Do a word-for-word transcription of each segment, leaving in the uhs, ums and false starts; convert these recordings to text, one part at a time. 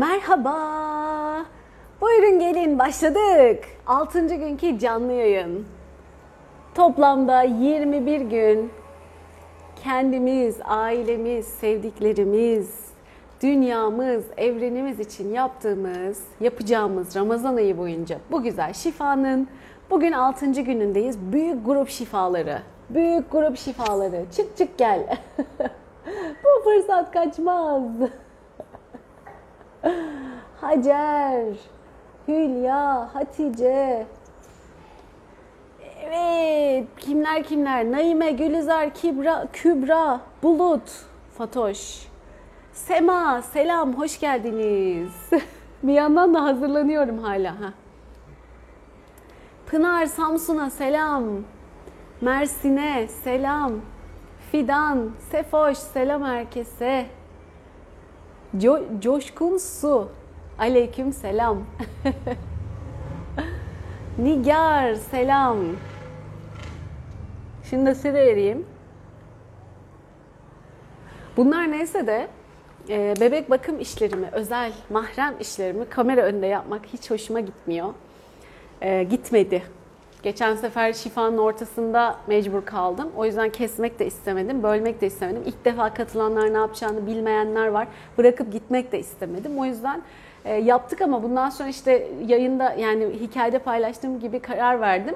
Merhaba. Buyurun gelin, başladık. altıncı günkü canlı yayın. Toplamda yirmi bir gün kendimiz, ailemiz, sevdiklerimiz, dünyamız, evrenimiz için yaptığımız, yapacağımız Ramazan ayı boyunca bu güzel şifanın bugün altıncı günündeyiz. Büyük grup şifaları. Büyük grup şifaları. Çık çık gel. Bu fırsat kaçmaz. Hacer, Hülya, Hatice. Evet, kimler kimler? Naime, Gülizar, Kibra, Kübra, Bulut, Fatoş, Sema, selam, hoş geldiniz. Bir yandan da hazırlanıyorum hala. Ha. Pınar, Samsun'a selam. Mersin'e selam. Fidan, Sefoş, selam herkese. Co Coşkun Su, aleyküm selam. Nigar, selam. Şimdi de size eriyim. Bunlar neyse de e, bebek bakım işlerimi, özel mahrem işlerimi kamera önünde yapmak hiç hoşuma gitmiyor. E, gitmedi. Geçen sefer şifanın ortasında mecbur kaldım. O yüzden kesmek de istemedim, bölmek de istemedim. İlk defa katılanlar, ne yapacağını bilmeyenler var. Bırakıp gitmek de istemedim. O yüzden e, yaptık ama bundan sonra işte yayında, yani hikayede paylaştığım gibi karar verdim.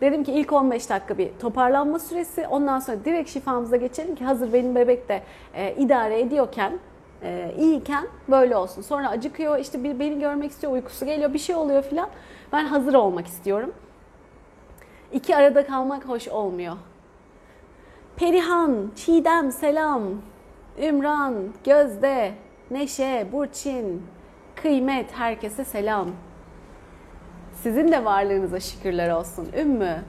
Dedim ki ilk on beş dakika bir toparlanma süresi. Ondan sonra direkt şifamıza geçelim ki hazır benim bebek de e, idare ediyorken, e, iyiyken böyle olsun. Sonra acıkıyor, işte bir, beni görmek istiyor, uykusu geliyor, bir şey oluyor filan. Ben hazır olmak istiyorum. İki arada kalmak hoş olmuyor. Perihan, Çiğdem selam. Ümran, Gözde, Neşe, Burçin, Kıymet, herkese selam. Sizin de varlığınıza şükürler olsun. Ümmü.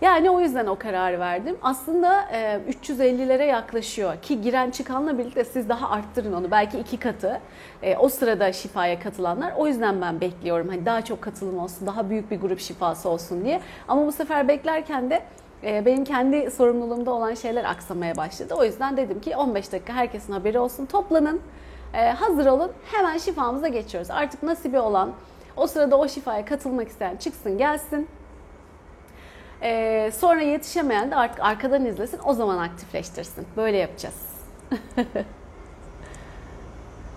Yani o yüzden o kararı verdim. Aslında üç yüz ellilere yaklaşıyor ki giren çıkanla birlikte siz daha arttırın onu. Belki iki katı. O sırada şifaya katılanlar. O yüzden ben bekliyorum. Hani daha çok katılım olsun, daha büyük bir grup şifası olsun diye. Ama bu sefer beklerken de benim kendi sorumluluğumda olan şeyler aksamaya başladı. O yüzden dedim ki on beş dakika herkesin haberi olsun. Toplanın. Ee, hazır olun, hemen şifamıza geçiyoruz. Artık nasibi olan, o sırada o şifaya katılmak isteyen çıksın gelsin. Ee, sonra yetişemeyen de artık arkadan izlesin, o zaman aktifleştirsin. Böyle yapacağız.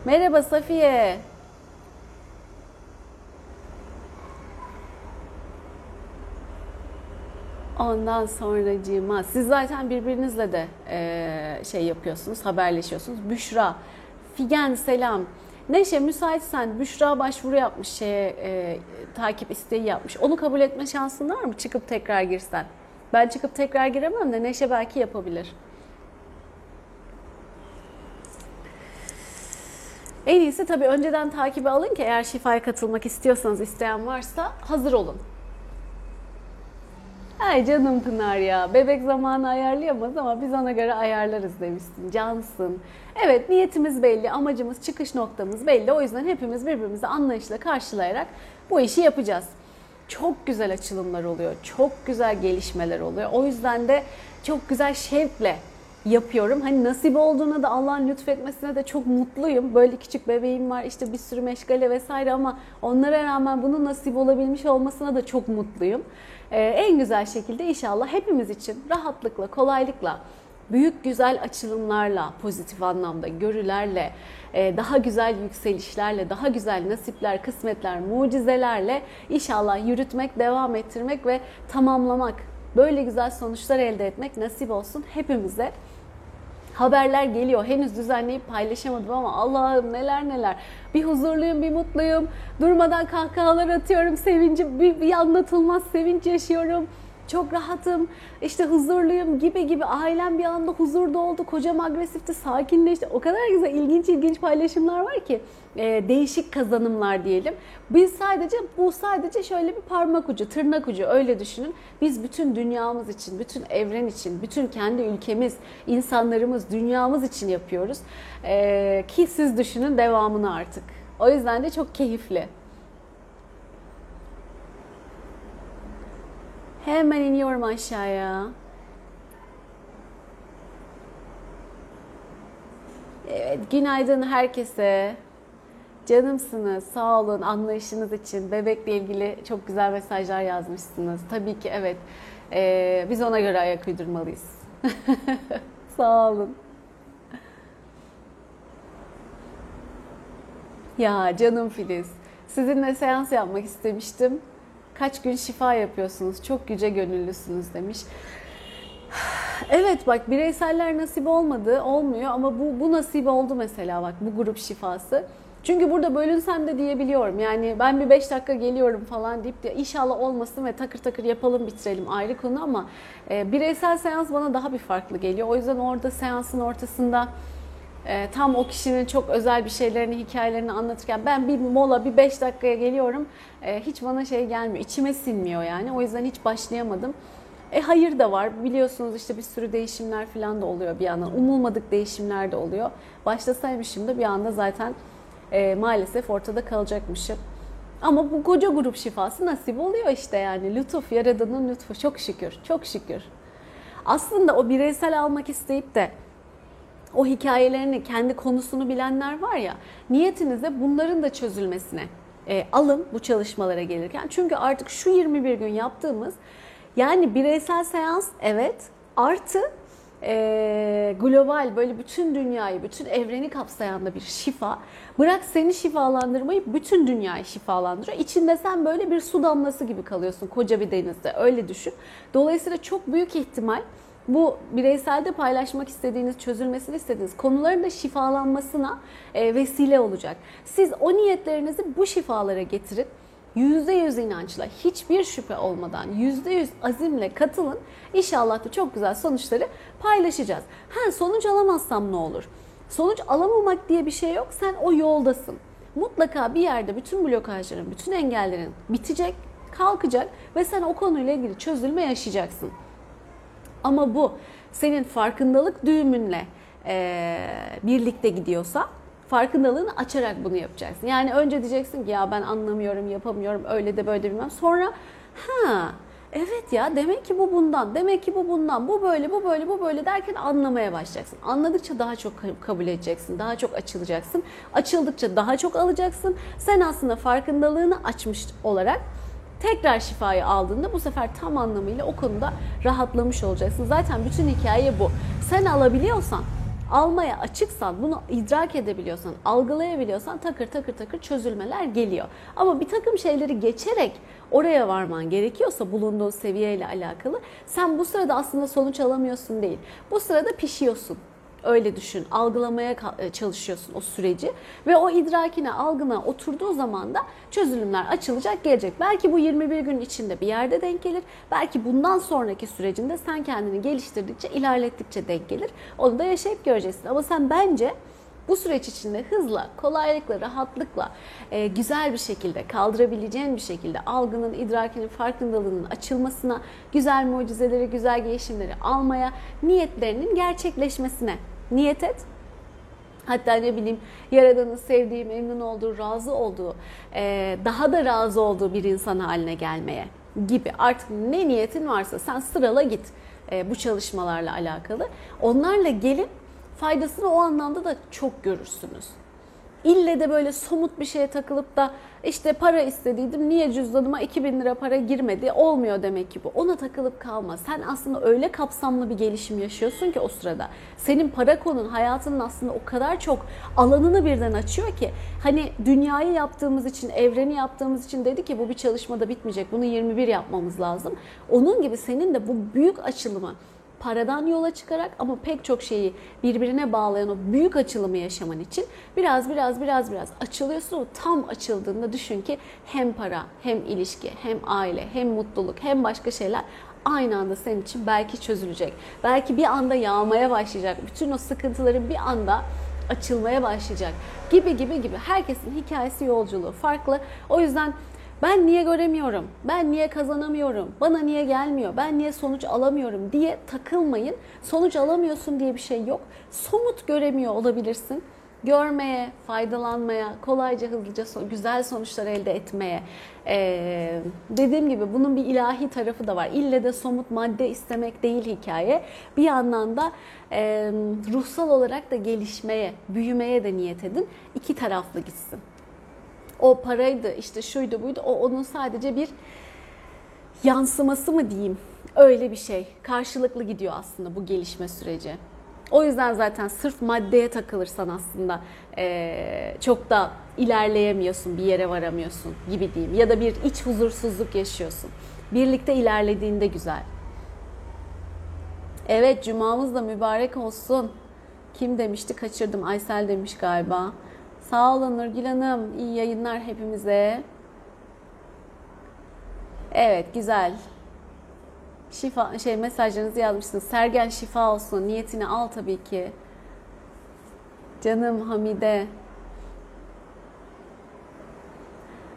Merhaba Safiye. Ondan sonracığıma, siz zaten birbirinizle de e, şey yapıyorsunuz, haberleşiyorsunuz. Büşra. Figen selam. Neşe, müsaitsen Büşra başvuru yapmış, şeye, e, takip isteği yapmış. Onu kabul etme şansın var mı? Çıkıp tekrar girsen. Ben çıkıp tekrar giremem de Neşe belki yapabilir. En iyisi tabii önceden takibe alın ki eğer şifaya katılmak istiyorsanız, isteyen varsa hazır olun. Ay canım Pınar ya, bebek zamanı ayarlayamaz ama biz ona göre ayarlarız demişsin. Cansın. Evet, niyetimiz belli, amacımız, çıkış noktamız belli. O yüzden hepimiz birbirimizi anlayışla karşılayarak bu işi yapacağız. Çok güzel açılımlar oluyor, çok güzel gelişmeler oluyor. O yüzden de çok güzel şevkle yapıyorum. Hani nasip olduğuna da, Allah'ın lütfetmesine de çok mutluyum. Böyle küçük bebeğim var, işte bir sürü meşgale vesaire ama onlara rağmen bunun nasip olabilmiş olmasına da çok mutluyum. Ee, en güzel şekilde inşallah hepimiz için rahatlıkla, kolaylıkla, büyük güzel açılımlarla, pozitif anlamda görülerle, e, daha güzel yükselişlerle, daha güzel nasipler, kısmetler, mucizelerle inşallah yürütmek, devam ettirmek ve tamamlamak, böyle güzel sonuçlar elde etmek nasip olsun hepimize. Haberler geliyor. Henüz düzenleyip paylaşamadım ama Allah'ım neler neler. Bir huzurluyum, bir mutluyum. Durmadan kahkahalar atıyorum. Sevinci, bir, bir anlatılmaz sevinç yaşıyorum. Çok rahatım. İşte huzurluyum gibi gibi. Ailem bir anda huzurda oldu. Kocam agresifti, sakinleşti. O kadar güzel, ilginç ilginç paylaşımlar var ki. Ee, değişik kazanımlar diyelim. Biz sadece, bu sadece şöyle bir parmak ucu, tırnak ucu, öyle düşünün. Biz bütün dünyamız için, bütün evren için, bütün kendi ülkemiz, insanlarımız, dünyamız için yapıyoruz. Ee, ki siz düşünün devamını artık. O yüzden de çok keyifli. Hemen iniyorum aşağıya. Evet, günaydın herkese. Canımsınız, sağ olun anlayışınız için. Bebekle ilgili çok güzel mesajlar yazmışsınız. Tabii ki evet, ee, biz ona göre ayak uydurmalıyız. Sağ olun. Ya canım Filiz, sizinle seans yapmak istemiştim. Kaç gün şifa yapıyorsunuz, çok yüce gönüllüsünüz demiş. Evet bak, bireyseller nasip olmadı, olmuyor ama bu, bu nasip oldu mesela, bak bu grup şifası. Çünkü burada bölünsem de diyebiliyorum. Yani ben bir beş dakika geliyorum falan deyip de inşallah olmasın ve takır takır yapalım bitirelim, ayrı konu, ama e, bireysel seans bana daha bir farklı geliyor. O yüzden orada seansın ortasında e, tam o kişinin çok özel bir şeylerini, hikayelerini anlatırken ben bir mola, bir beş dakikaya geliyorum. E, hiç bana şey gelmiyor, içime sinmiyor yani. O yüzden hiç başlayamadım. E hayır da var. Biliyorsunuz işte bir sürü değişimler falan da oluyor bir yandan. Umulmadık değişimler de oluyor. Başlasaymışım da bir anda zaten e, maalesef ortada kalacakmışım. Ama bu koca grup şifası nasip oluyor işte yani. Lütuf, Yaradan'ın lütfu. Çok şükür, çok şükür. Aslında o bireysel almak isteyip de o hikayelerini, kendi konusunu bilenler var ya, niyetinizde bunların da çözülmesine e, alın bu çalışmalara gelirken. Çünkü artık şu yirmi bir gün yaptığımız, yani bireysel seans evet, artı e, global, böyle bütün dünyayı, bütün evreni kapsayan da bir şifa. Bırak seni şifalandırmayı, bütün dünyayı şifalandırıyor. İçinde sen böyle bir su damlası gibi kalıyorsun koca bir denizde, öyle düşün. Dolayısıyla çok büyük ihtimal bu bireyselde paylaşmak istediğiniz, çözülmesini istediğiniz konuların da şifalanmasına e, vesile olacak. Siz o niyetlerinizi bu şifalara getirin. yüzde yüz inançla, hiçbir şüphe olmadan, yüzde yüz azimle katılın. İnşallah da çok güzel sonuçları paylaşacağız. Ha, sonuç alamazsam ne olur? Sonuç alamamak diye bir şey yok. Sen o yoldasın. Mutlaka bir yerde bütün blokajların, bütün engellerin bitecek, kalkacak ve sen o konuyla ilgili çözülme yaşayacaksın. Ama bu senin farkındalık düğümünle ee, birlikte gidiyorsa, farkındalığını açarak bunu yapacaksın. Yani önce diyeceksin ki ya ben anlamıyorum, yapamıyorum, öyle de böyle de bilmem. Sonra ha evet ya, demek ki bu bundan, demek ki bu bundan, bu böyle, bu böyle, bu böyle derken anlamaya başlayacaksın. Anladıkça daha çok kabul edeceksin, daha çok açılacaksın. Açıldıkça daha çok alacaksın. Sen aslında farkındalığını açmış olarak tekrar şifayı aldığında bu sefer tam anlamıyla o konuda rahatlamış olacaksın. Zaten bütün hikaye bu. Sen alabiliyorsan, almaya açıksan, bunu idrak edebiliyorsan, algılayabiliyorsan takır takır takır çözülmeler geliyor. Ama bir takım şeyleri geçerek oraya varman gerekiyorsa, bulunduğun seviyeyle alakalı, sen bu sırada aslında sonuç alamıyorsun değil. Bu sırada pişiyorsun. Öyle düşün. Algılamaya çalışıyorsun o süreci ve o idrakine, algına oturduğu zaman da çözülümler açılacak, gelecek. Belki bu yirmi bir gün içinde bir yerde denk gelir. Belki bundan sonraki sürecinde sen kendini geliştirdikçe, ilerlettikçe denk gelir. Onu da yaşayıp göreceksin. Ama sen bence bu süreç içinde hızla, kolaylıkla, rahatlıkla, güzel bir şekilde, kaldırabileceğin bir şekilde algının, idrakinin, farkındalığının açılmasına, güzel mucizeleri, güzel gelişimleri almaya, niyetlerinin gerçekleşmesine niyet et. Hatta ne bileyim, Yaradan'ın sevdiği, memnun olduğu, razı olduğu, daha da razı olduğu bir insan haline gelmeye gibi. Artık ne niyetin varsa sen sırala git bu çalışmalarla alakalı. Onlarla gelin, faydasını o anlamda da çok görürsünüz. İlle de böyle somut bir şeye takılıp da işte para istediydim, niye cüzdanıma iki bin lira para girmedi, olmuyor demek ki bu. Ona takılıp kalma. Sen aslında öyle kapsamlı bir gelişim yaşıyorsun ki o sırada. Senin para konun, hayatının aslında o kadar çok alanını birden açıyor ki. Hani dünyayı yaptığımız için, evreni yaptığımız için dedi ki bu bir çalışmada bitmeyecek, bunu yirmi bir yapmamız lazım. Onun gibi senin de bu büyük açılımı, paradan yola çıkarak ama pek çok şeyi birbirine bağlayan o büyük açılımı yaşaman için biraz biraz biraz biraz açılıyorsun. O tam açıldığında düşün ki hem para, hem ilişki, hem aile, hem mutluluk, hem başka şeyler aynı anda senin için belki çözülecek. Belki bir anda yağmaya başlayacak. Bütün o sıkıntıların bir anda açılmaya başlayacak gibi gibi gibi. Herkesin hikayesi, yolculuğu farklı. O yüzden ben niye göremiyorum, ben niye kazanamıyorum, bana niye gelmiyor, ben niye sonuç alamıyorum diye takılmayın. Sonuç alamıyorsun diye bir şey yok. Somut göremiyor olabilirsin. görmeye, faydalanmaya, kolayca, hızlıca, güzel sonuçlar elde etmeye. Ee, dediğim gibi bunun bir ilahi tarafı da var. İlle de somut madde istemek değil hikaye. Bir yandan da e, ruhsal olarak da gelişmeye, büyümeye de niyet edin. İki taraflı gitsin. O paraydı, işte şuydu buydu, o onun sadece bir yansıması mı diyeyim? Öyle bir şey. Karşılıklı gidiyor aslında bu gelişme süreci. O yüzden zaten sırf maddeye takılırsan aslında e, çok da ilerleyemiyorsun, bir yere varamıyorsun gibi diyeyim. Ya da bir iç huzursuzluk yaşıyorsun. Birlikte ilerlediğinde güzel. Evet, cumamız da mübarek olsun. Kim demişti? Kaçırdım. Aysel demiş galiba. Sağ olun Nurgül Hanım. İyi yayınlar hepimize. Evet, güzel. Şifa, şey mesajlarınızı yazmışsınız. Sergen şifa olsun. Niyetini al tabii ki. Canım Hamide.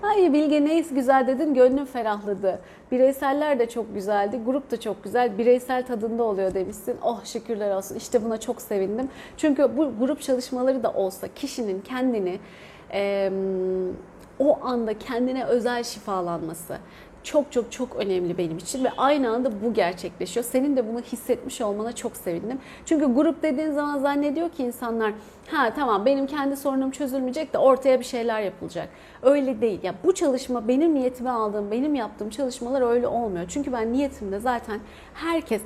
Ay Bilge neyiz güzel dedin. Gönlüm ferahladı. Bireyseller de çok güzeldi. Grup da çok güzel. Bireysel tadında oluyor demişsin. Oh şükürler olsun. İşte buna çok sevindim. Çünkü bu grup çalışmaları da olsa kişinin kendini e, o anda kendine özel şifalanması çok çok çok önemli benim için ve aynı anda bu gerçekleşiyor. Senin de bunu hissetmiş olmana çok sevindim. Çünkü grup dediğin zaman zannediyor ki insanlar, ha tamam benim kendi sorunum çözülmeyecek de ortaya bir şeyler yapılacak. Öyle değil. Ya bu çalışma benim niyetime aldığım, benim yaptığım çalışmalar öyle olmuyor. Çünkü ben niyetimde zaten herkes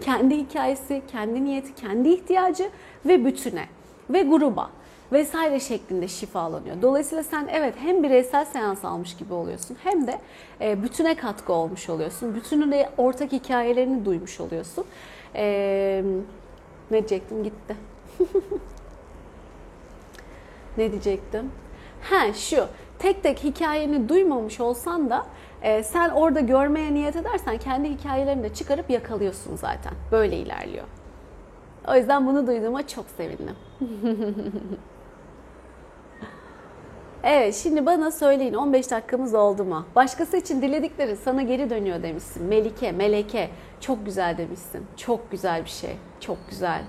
kendi hikayesi, kendi niyeti, kendi ihtiyacı ve bütüne ve gruba vesaire şeklinde şifalanıyor. Dolayısıyla sen evet hem bireysel seans almış gibi oluyorsun hem de e, bütüne katkı olmuş oluyorsun. Bütünün de ortak hikayelerini duymuş oluyorsun. E, ne diyecektim? Gitti. Ne diyecektim? Ha şu, tek tek hikayeni duymamış olsan da e, sen orada görmeye niyet edersen kendi hikayelerini de çıkarıp yakalıyorsun zaten. Böyle ilerliyor. O yüzden bunu duyduğuma çok sevindim. Evet, şimdi bana söyleyin on beş dakikamız oldu mu? Başkası için diledikleri sana geri dönüyor demişsin. Melike, Meleke çok güzel demişsin. Çok güzel bir şey. Çok güzel.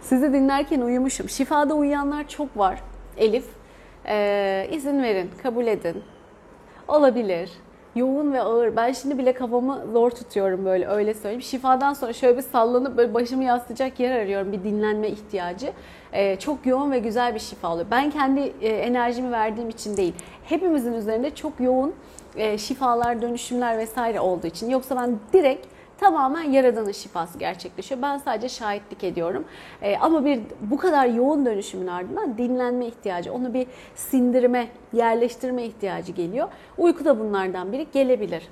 Sizi dinlerken uyumuşum. Şifada uyuyanlar çok var. Elif, ee, izin verin, kabul edin. Olabilir. Yoğun ve ağır. Ben şimdi bile kafamı zor tutuyorum böyle, öyle söyleyeyim. Şifadan sonra şöyle bir sallanıp böyle başımı yaslayacak yer arıyorum. Bir dinlenme ihtiyacı. Ee, çok yoğun ve güzel bir şifa oluyor. Ben kendi e, enerjimi verdiğim için değil. Hepimizin üzerinde çok yoğun e, şifalar, dönüşümler vesaire olduğu için. Yoksa ben direkt tamamen Yaradan'ın şifası gerçekleşiyor. Ben sadece şahitlik ediyorum. Ee, ama bir bu kadar yoğun dönüşümün ardından dinlenme ihtiyacı, onu bir sindirme, yerleştirme ihtiyacı geliyor. Uyku da bunlardan biri gelebilir.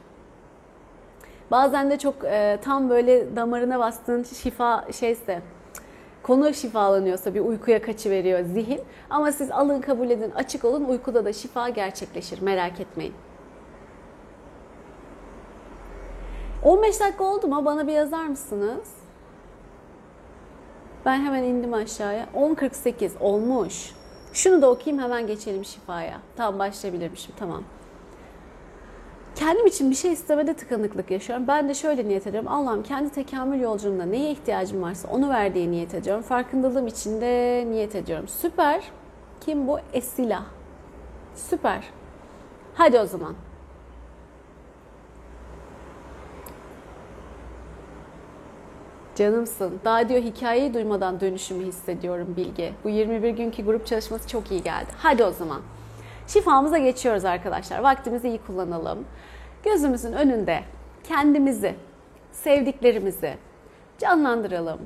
Bazen de çok e, tam böyle damarına bastığın şifa şeyse, konu şifalanıyorsa bir uykuya kaçıveriyor zihin. Ama siz alın, kabul edin, açık olun. Uykuda da şifa gerçekleşir. Merak etmeyin. on beş dakika oldu mu? Bana bir yazar mısınız? Ben hemen indim aşağıya. on kırk sekiz olmuş. Şunu da okuyayım, hemen geçelim şifaya. Tamam, başlayabilirmişim. Tamam. Kendim için bir şey istemede tıkanıklık yaşıyorum. Ben de şöyle niyet ediyorum. Allah'ım kendi tekamül yolculuğumda neye ihtiyacım varsa onu ver diye niyet ediyorum. Farkındalığım için de niyet ediyorum. Süper. Kim bu? Esila. Süper. Hadi o zaman. Canımsın. Daha diyor hikayeyi duymadan dönüşümü hissediyorum Bilge. Bu yirmi bir günkü grup çalışması çok iyi geldi. Hadi o zaman. Şifamıza geçiyoruz arkadaşlar. Vaktimizi iyi kullanalım. Gözümüzün önünde kendimizi, sevdiklerimizi canlandıralım.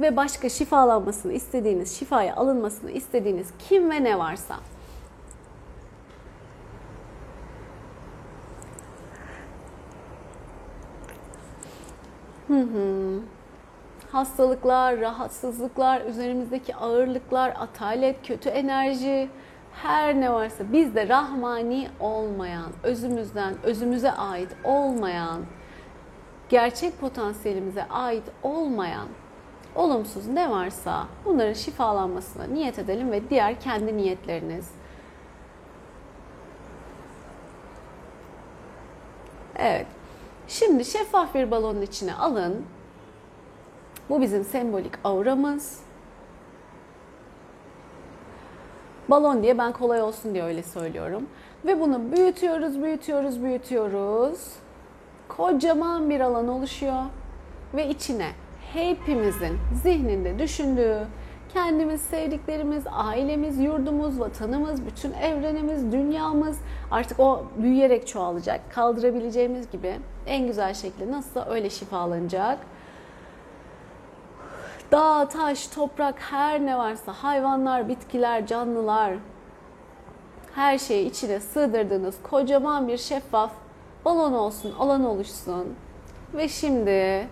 Ve başka şifalanmasını istediğiniz, şifaya alınmasını istediğiniz kim ve ne varsa. Hı hı. Hastalıklar, rahatsızlıklar, üzerimizdeki ağırlıklar, atalet, kötü enerji, her ne varsa bizde rahmani olmayan, özümüzden, özümüze ait olmayan, gerçek potansiyelimize ait olmayan olumsuz ne varsa bunların şifalanmasına niyet edelim ve diğer kendi niyetleriniz. Evet. Şimdi şeffaf bir balonun içine alın Bu bizim sembolik auramız. Balon diye ben kolay olsun diye öyle söylüyorum. Ve bunu büyütüyoruz, büyütüyoruz, büyütüyoruz. Kocaman bir alan oluşuyor. Ve içine hepimizin zihninde düşündüğü, kendimiz, sevdiklerimiz, ailemiz, yurdumuz, vatanımız, bütün evrenimiz, dünyamız artık o büyüyerek çoğalacak. Kaldırabileceğimiz gibi en güzel şekilde nasılsa öyle şifalanacak. Dağ, taş, toprak, her ne varsa, hayvanlar, bitkiler, canlılar, her şeyi içine sığdırdığınız kocaman bir şeffaf balon olsun, alan oluşsun. Ve şimdi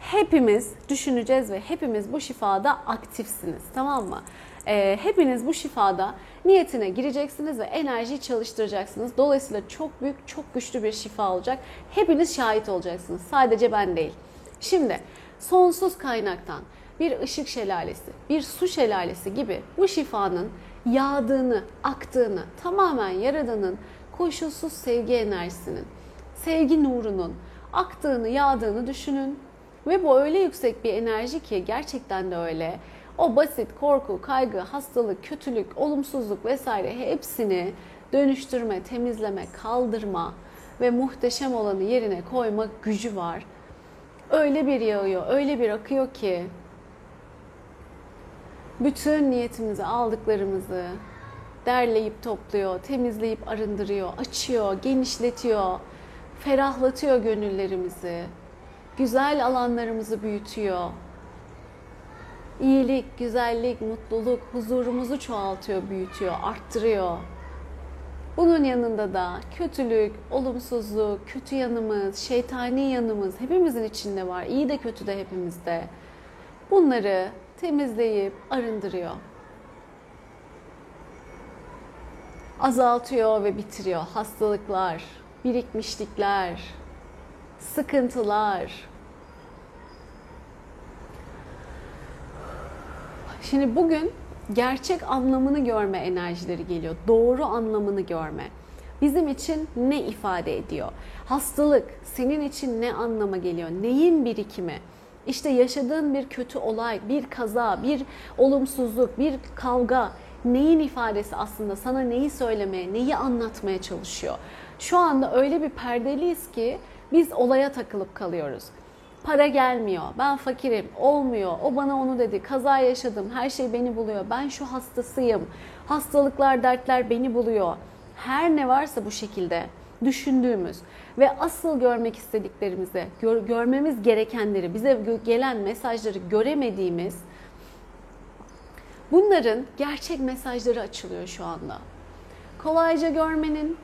hepimiz düşüneceğiz ve hepimiz bu şifada aktifsiniz, tamam mı? Ee, hepiniz bu şifada niyetine gireceksiniz ve enerjiyi çalıştıracaksınız. Dolayısıyla çok büyük, çok güçlü bir şifa olacak. Hepiniz şahit olacaksınız, sadece ben değil. Şimdi sonsuz kaynaktan bir ışık şelalesi, bir su şelalesi gibi bu şifanın yağdığını, aktığını, tamamen Yaradan'ın koşulsuz sevgi enerjisinin, sevgi nurunun aktığını, yağdığını düşünün. Ve bu öyle yüksek bir enerji ki gerçekten de öyle. O basit korku, kaygı, hastalık, kötülük, olumsuzluk vesaire hepsini dönüştürme, temizleme, kaldırma ve muhteşem olanı yerine koyma gücü var. Öyle bir yağıyor, öyle bir akıyor ki bütün niyetimizi, aldıklarımızı derleyip topluyor, temizleyip arındırıyor, açıyor, genişletiyor, ferahlatıyor gönüllerimizi. Güzel alanlarımızı büyütüyor. İyilik, güzellik, mutluluk, huzurumuzu çoğaltıyor, büyütüyor, arttırıyor. Bunun yanında da kötülük, olumsuzluk, kötü yanımız, şeytani yanımız hepimizin içinde var. İyi de kötü de hepimizde. Bunları temizleyip arındırıyor. Azaltıyor ve bitiriyor. Hastalıklar, birikmişlikler, sıkıntılar. Şimdi bugün gerçek anlamını görme enerjileri geliyor. Doğru anlamını görme. Bizim için ne ifade ediyor? Hastalık senin için ne anlama geliyor? Neyin birikimi? İşte yaşadığın bir kötü olay, bir kaza, bir olumsuzluk, bir kavga neyin ifadesi aslında? Sana neyi söylemeye, neyi anlatmaya çalışıyor? Şu anda öyle bir perdeliyiz ki biz olaya takılıp kalıyoruz. Para gelmiyor, ben fakirim, olmuyor, o bana onu dedi, kaza yaşadım, her şey beni buluyor, ben şu hastasıyım, hastalıklar, dertler beni buluyor. Her ne varsa bu şekilde düşündüğümüz ve asıl görmek istediklerimizi, gör, görmemiz gerekenleri, bize gelen mesajları göremediğimiz, bunların gerçek mesajları açılıyor şu anda. Kolayca görmenin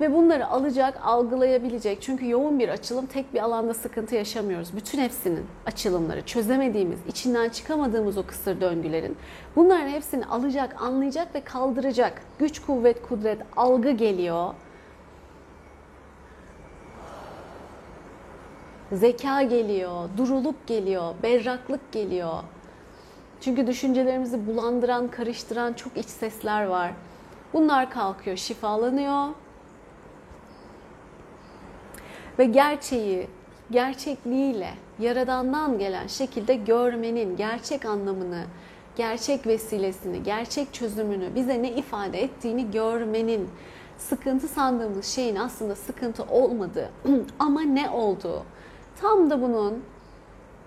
ve bunları alacak, algılayabilecek. Çünkü yoğun bir açılım, tek bir alanda sıkıntı yaşamıyoruz. Bütün hepsinin açılımları, çözemediğimiz, içinden çıkamadığımız o kısır döngülerin. Bunların hepsini alacak, anlayacak ve kaldıracak. Güç, kuvvet, kudret, algı geliyor. Zeka geliyor, duruluk geliyor, berraklık geliyor. Çünkü düşüncelerimizi bulandıran, karıştıran çok iç sesler var. Bunlar kalkıyor, şifalanıyor. Ve gerçeği, gerçekliğiyle, Yaradan'dan gelen şekilde görmenin gerçek anlamını, gerçek vesilesini, gerçek çözümünü, bize ne ifade ettiğini görmenin, sıkıntı sandığımız şeyin aslında sıkıntı olmadığı ama ne olduğu. Tam da bunun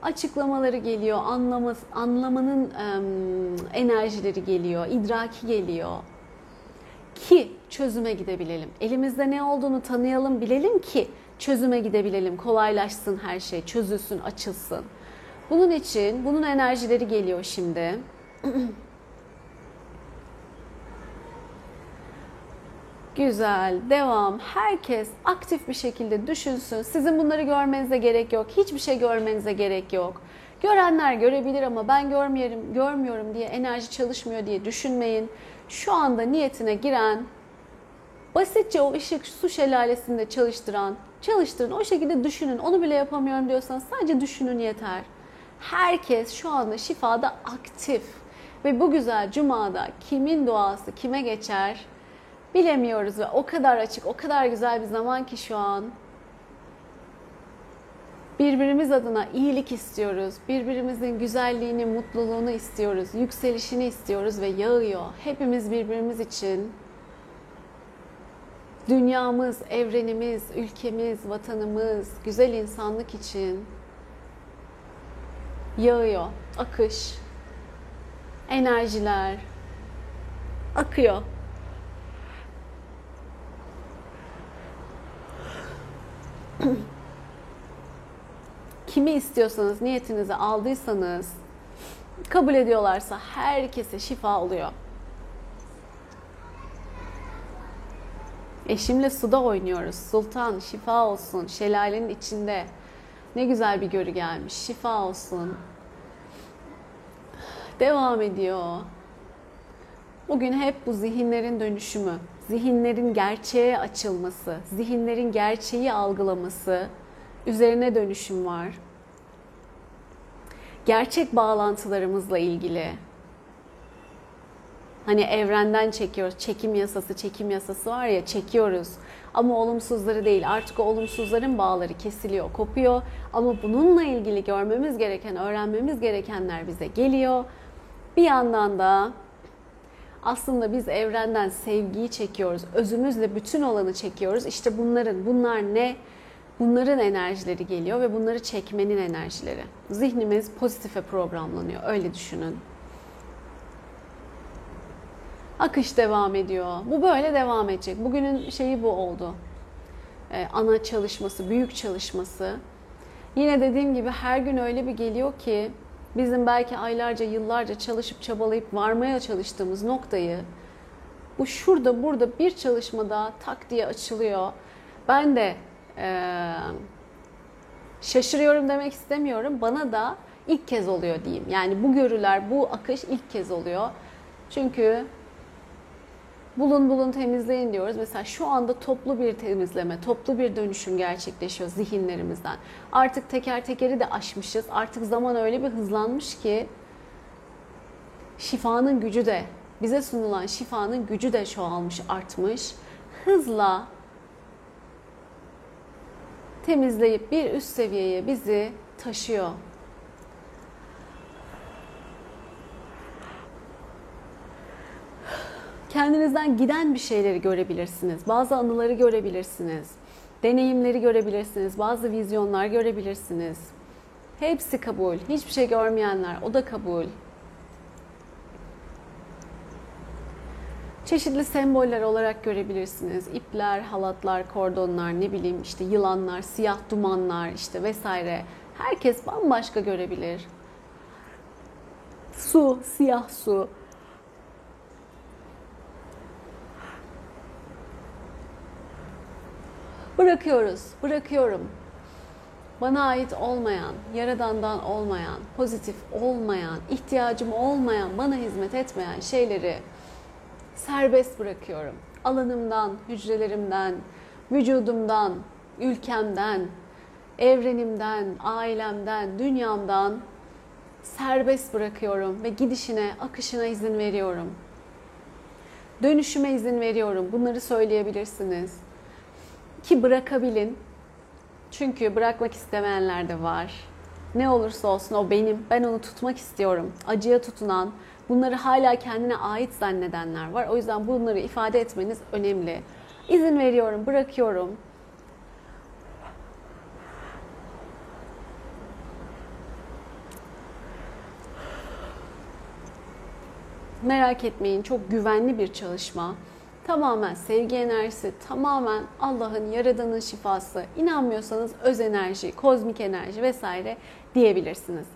açıklamaları geliyor, anlaması, anlamanın ıı, enerjileri geliyor, idraki geliyor. Ki çözüme gidebilelim. Elimizde ne olduğunu tanıyalım, bilelim ki çözüme gidebilelim, kolaylaşsın her şey, çözülsün, açılsın. Bunun için bunun enerjileri geliyor şimdi. Güzel, devam. Herkes aktif bir şekilde düşünsün. Sizin bunları görmenize gerek yok. Hiçbir şey görmenize gerek yok. Görenler görebilir ama ben görmüyorum, görmüyorum diye, enerji çalışmıyor diye düşünmeyin. Şu anda niyetine giren, basitçe o ışık su şelalesinde çalıştıran, çalıştırın, o şekilde düşünün. Onu bile yapamıyorum diyorsanız sadece düşünün yeter. Herkes şu anda şifada aktif. Ve bu güzel cumada kimin duası kime geçer bilemiyoruz. Ve o kadar açık, o kadar güzel bir zaman ki şu an. Birbirimiz adına iyilik istiyoruz. Birbirimizin güzelliğini, mutluluğunu istiyoruz. Yükselişini istiyoruz ve yağıyor. Hepimiz birbirimiz için dünyamız, evrenimiz, ülkemiz, vatanımız, güzel insanlık için yağıyor. Akış, enerjiler akıyor. Kimi istiyorsanız, niyetinizi aldıysanız, kabul ediyorlarsa herkese şifa oluyor. Eşimle suda oynuyoruz. Sultan şifa olsun. Şelalenin içinde. Ne güzel bir görü gelmiş. Şifa olsun. Devam ediyor. Bugün hep bu zihinlerin dönüşümü, zihinlerin gerçeğe açılması, zihinlerin gerçeği algılaması üzerine dönüşüm var. Gerçek bağlantılarımızla ilgili. Hani evrenden çekiyoruz. Çekim yasası, çekim yasası var ya, çekiyoruz. Ama olumsuzları değil. Artık o olumsuzların bağları kesiliyor, kopuyor. Ama bununla ilgili görmemiz gereken, öğrenmemiz gerekenler bize geliyor. Bir yandan da aslında biz evrenden sevgiyi çekiyoruz. Özümüzle bütün olanı çekiyoruz. İşte bunların, bunlar ne? Bunların enerjileri geliyor ve bunları çekmenin enerjileri. Zihnimiz pozitife programlanıyor. Öyle düşünün. Akış devam ediyor. Bu böyle devam edecek. Bugünün şeyi bu oldu. Ee, ana çalışması, büyük çalışması. Yine dediğim gibi her gün öyle bir geliyor ki bizim belki aylarca, yıllarca çalışıp çabalayıp varmaya çalıştığımız noktayı bu şurada, burada bir çalışmada tak diye açılıyor. Ben de ee, şaşırıyorum demek istemiyorum. Bana da ilk kez oluyor diyeyim. Yani bu görüler, bu akış ilk kez oluyor. Çünkü bulun bulun temizleyin diyoruz. Mesela şu anda toplu bir temizleme, toplu bir dönüşüm gerçekleşiyor zihinlerimizden. Artık teker tekeri de aşmışız. Artık zaman öyle bir hızlanmış ki şifanın gücü de, bize sunulan şifanın gücü de çoğalmış, artmış. Hızla temizleyip bir üst seviyeye bizi taşıyor. Kendinizden giden bir şeyleri görebilirsiniz. Bazı anıları görebilirsiniz. Deneyimleri görebilirsiniz. Bazı vizyonlar görebilirsiniz. Hepsi kabul. Hiçbir şey görmeyenler, o da kabul. Çeşitli semboller olarak görebilirsiniz. İpler, halatlar, kordonlar, ne bileyim işte yılanlar, siyah dumanlar işte vesaire. Herkes bambaşka görebilir. Su, siyah su. Bırakıyoruz, bırakıyorum. Bana ait olmayan, yaradandan olmayan, pozitif olmayan, ihtiyacım olmayan, bana hizmet etmeyen şeyleri serbest bırakıyorum. Alanımdan, hücrelerimden, vücudumdan, ülkemden, evrenimden, ailemden, dünyamdan serbest bırakıyorum ve gidişine, akışına izin veriyorum. Dönüşüme izin veriyorum. Bunları söyleyebilirsiniz. Ki bırakabilin. Çünkü bırakmak istemeyenler de var. Ne olursa olsun o benim. Ben onu tutmak istiyorum. Acıya tutunan, bunları hala kendine ait zannedenler var. O yüzden bunları ifade etmeniz önemli. İzin veriyorum, bırakıyorum. Merak etmeyin, çok güvenli bir çalışma. Tamamen sevgi enerjisi, tamamen Allah'ın, Yaradan'ın şifası. İnanmıyorsanız öz enerji, kozmik enerji vesaire diyebilirsiniz.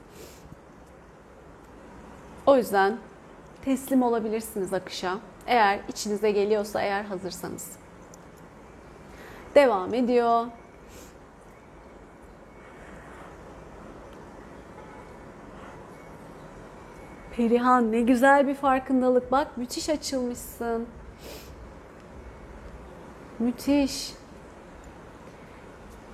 O yüzden teslim olabilirsiniz akışa. Eğer içinize geliyorsa, eğer hazırsanız. Devam ediyor. Perihan, ne güzel bir farkındalık. Bak, müthiş açılmışsın. Müthiş.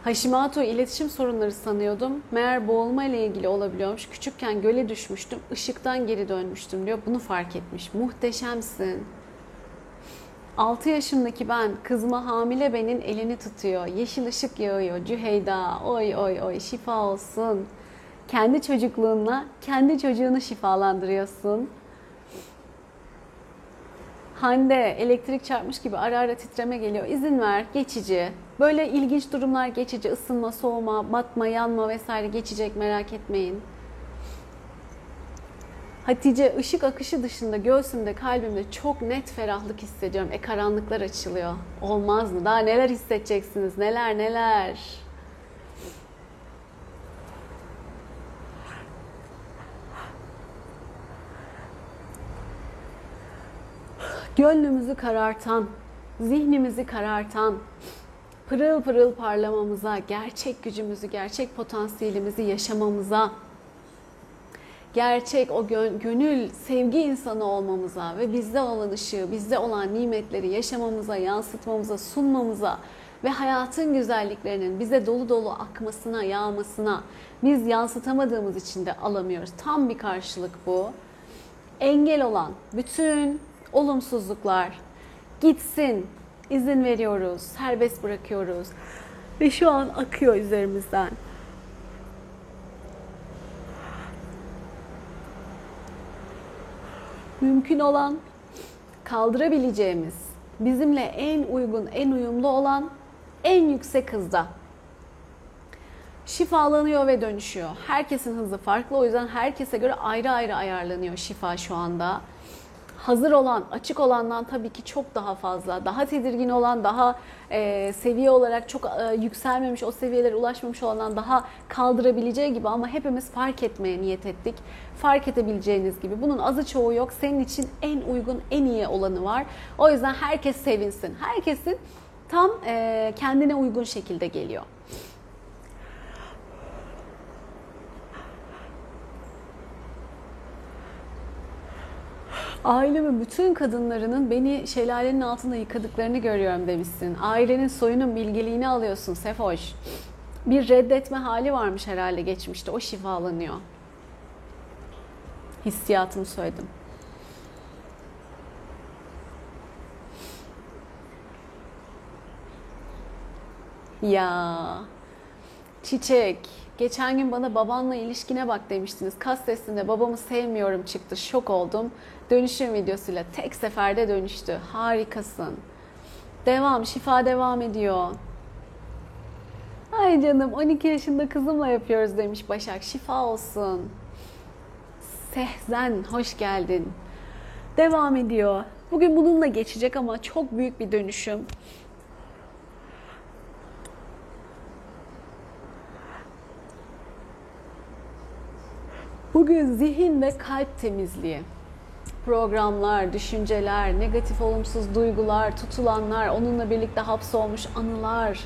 Hashimoto iletişim sorunları sanıyordum. Meğer boğulma ile ilgili olabiliyormuş. Küçükken göle düşmüştüm. Işıktan geri dönmüştüm diyor. Bunu fark etmiş. Muhteşemsin. altı yaşımdaki ben, kızıma hamile benin elini tutuyor. Yeşil ışık yağıyor. Cüheyda, oy oy oy, şifa olsun. Kendi çocukluğunla kendi çocuğunu şifalandırıyorsun. Hande, elektrik çarpmış gibi ara ara titreme geliyor. İzin ver, geçici. Böyle ilginç durumlar geçici. Isınma, soğuma, batma, yanma vesaire geçecek, merak etmeyin. Hatice, ışık akışı dışında göğsümde, kalbimde çok net ferahlık hissediyorum. E karanlıklar açılıyor. Olmaz mı? Daha neler hissedeceksiniz? Neler neler. Gönlümüzü karartan, zihnimizi karartan, pırıl pırıl parlamamıza, gerçek gücümüzü, gerçek potansiyelimizi yaşamamıza, gerçek o gönül, sevgi insanı olmamıza ve bizde olan ışığı, bizde olan nimetleri yaşamamıza, yansıtmamıza, sunmamıza ve hayatın güzelliklerinin bize dolu dolu akmasına, yağmasına, biz yansıtamadığımız için de alamıyoruz. Tam bir karşılık bu. Engel olan bütün olumsuzluklar gitsin, izin veriyoruz, serbest bırakıyoruz ve şu an akıyor üzerimizden. Mümkün olan, kaldırabileceğimiz, bizimle en uygun, en uyumlu olan en yüksek hızda şifalanıyor ve dönüşüyor. Herkesin hızı farklı, o yüzden herkese göre ayrı ayrı ayarlanıyor şifa şu anda. Hazır olan, açık olandan tabii ki çok daha fazla, daha tedirgin olan, daha e, seviye olarak çok e, yükselmemiş, o seviyelere ulaşmamış olandan daha kaldırabileceği gibi, ama hepimiz fark etmeye niyet ettik. Fark edebileceğiniz gibi. Bunun azı çoğu yok. Senin için en uygun, en iyi olanı var. O yüzden herkes sevinsin. Herkesin tam e, kendine uygun şekilde geliyor. Ailemin bütün kadınlarının beni şelalenin altında yıkadıklarını görüyorum demişsin. Ailenin soyunun bilgeliğini alıyorsun Sefoş. Bir reddetme hali varmış herhalde geçmişte. O şifalanıyor. Hissiyatımı söyledim. Ya Çiçek. Geçen gün bana babanla ilişkine bak demiştiniz. Kas testinde babamı sevmiyorum çıktı. Şok oldum. Dönüşüm videosuyla tek seferde dönüştü. Harikasın. Devam, şifa devam ediyor. Ay canım, on iki yaşında kızımla yapıyoruz demiş Başak. Şifa olsun. Sehzen, hoş geldin. Devam ediyor. Bugün bununla geçecek ama çok büyük bir dönüşüm. Bugün zihin ve kalp temizliği, programlar, düşünceler, negatif olumsuz duygular, tutulanlar, onunla birlikte hapsolmuş anılar,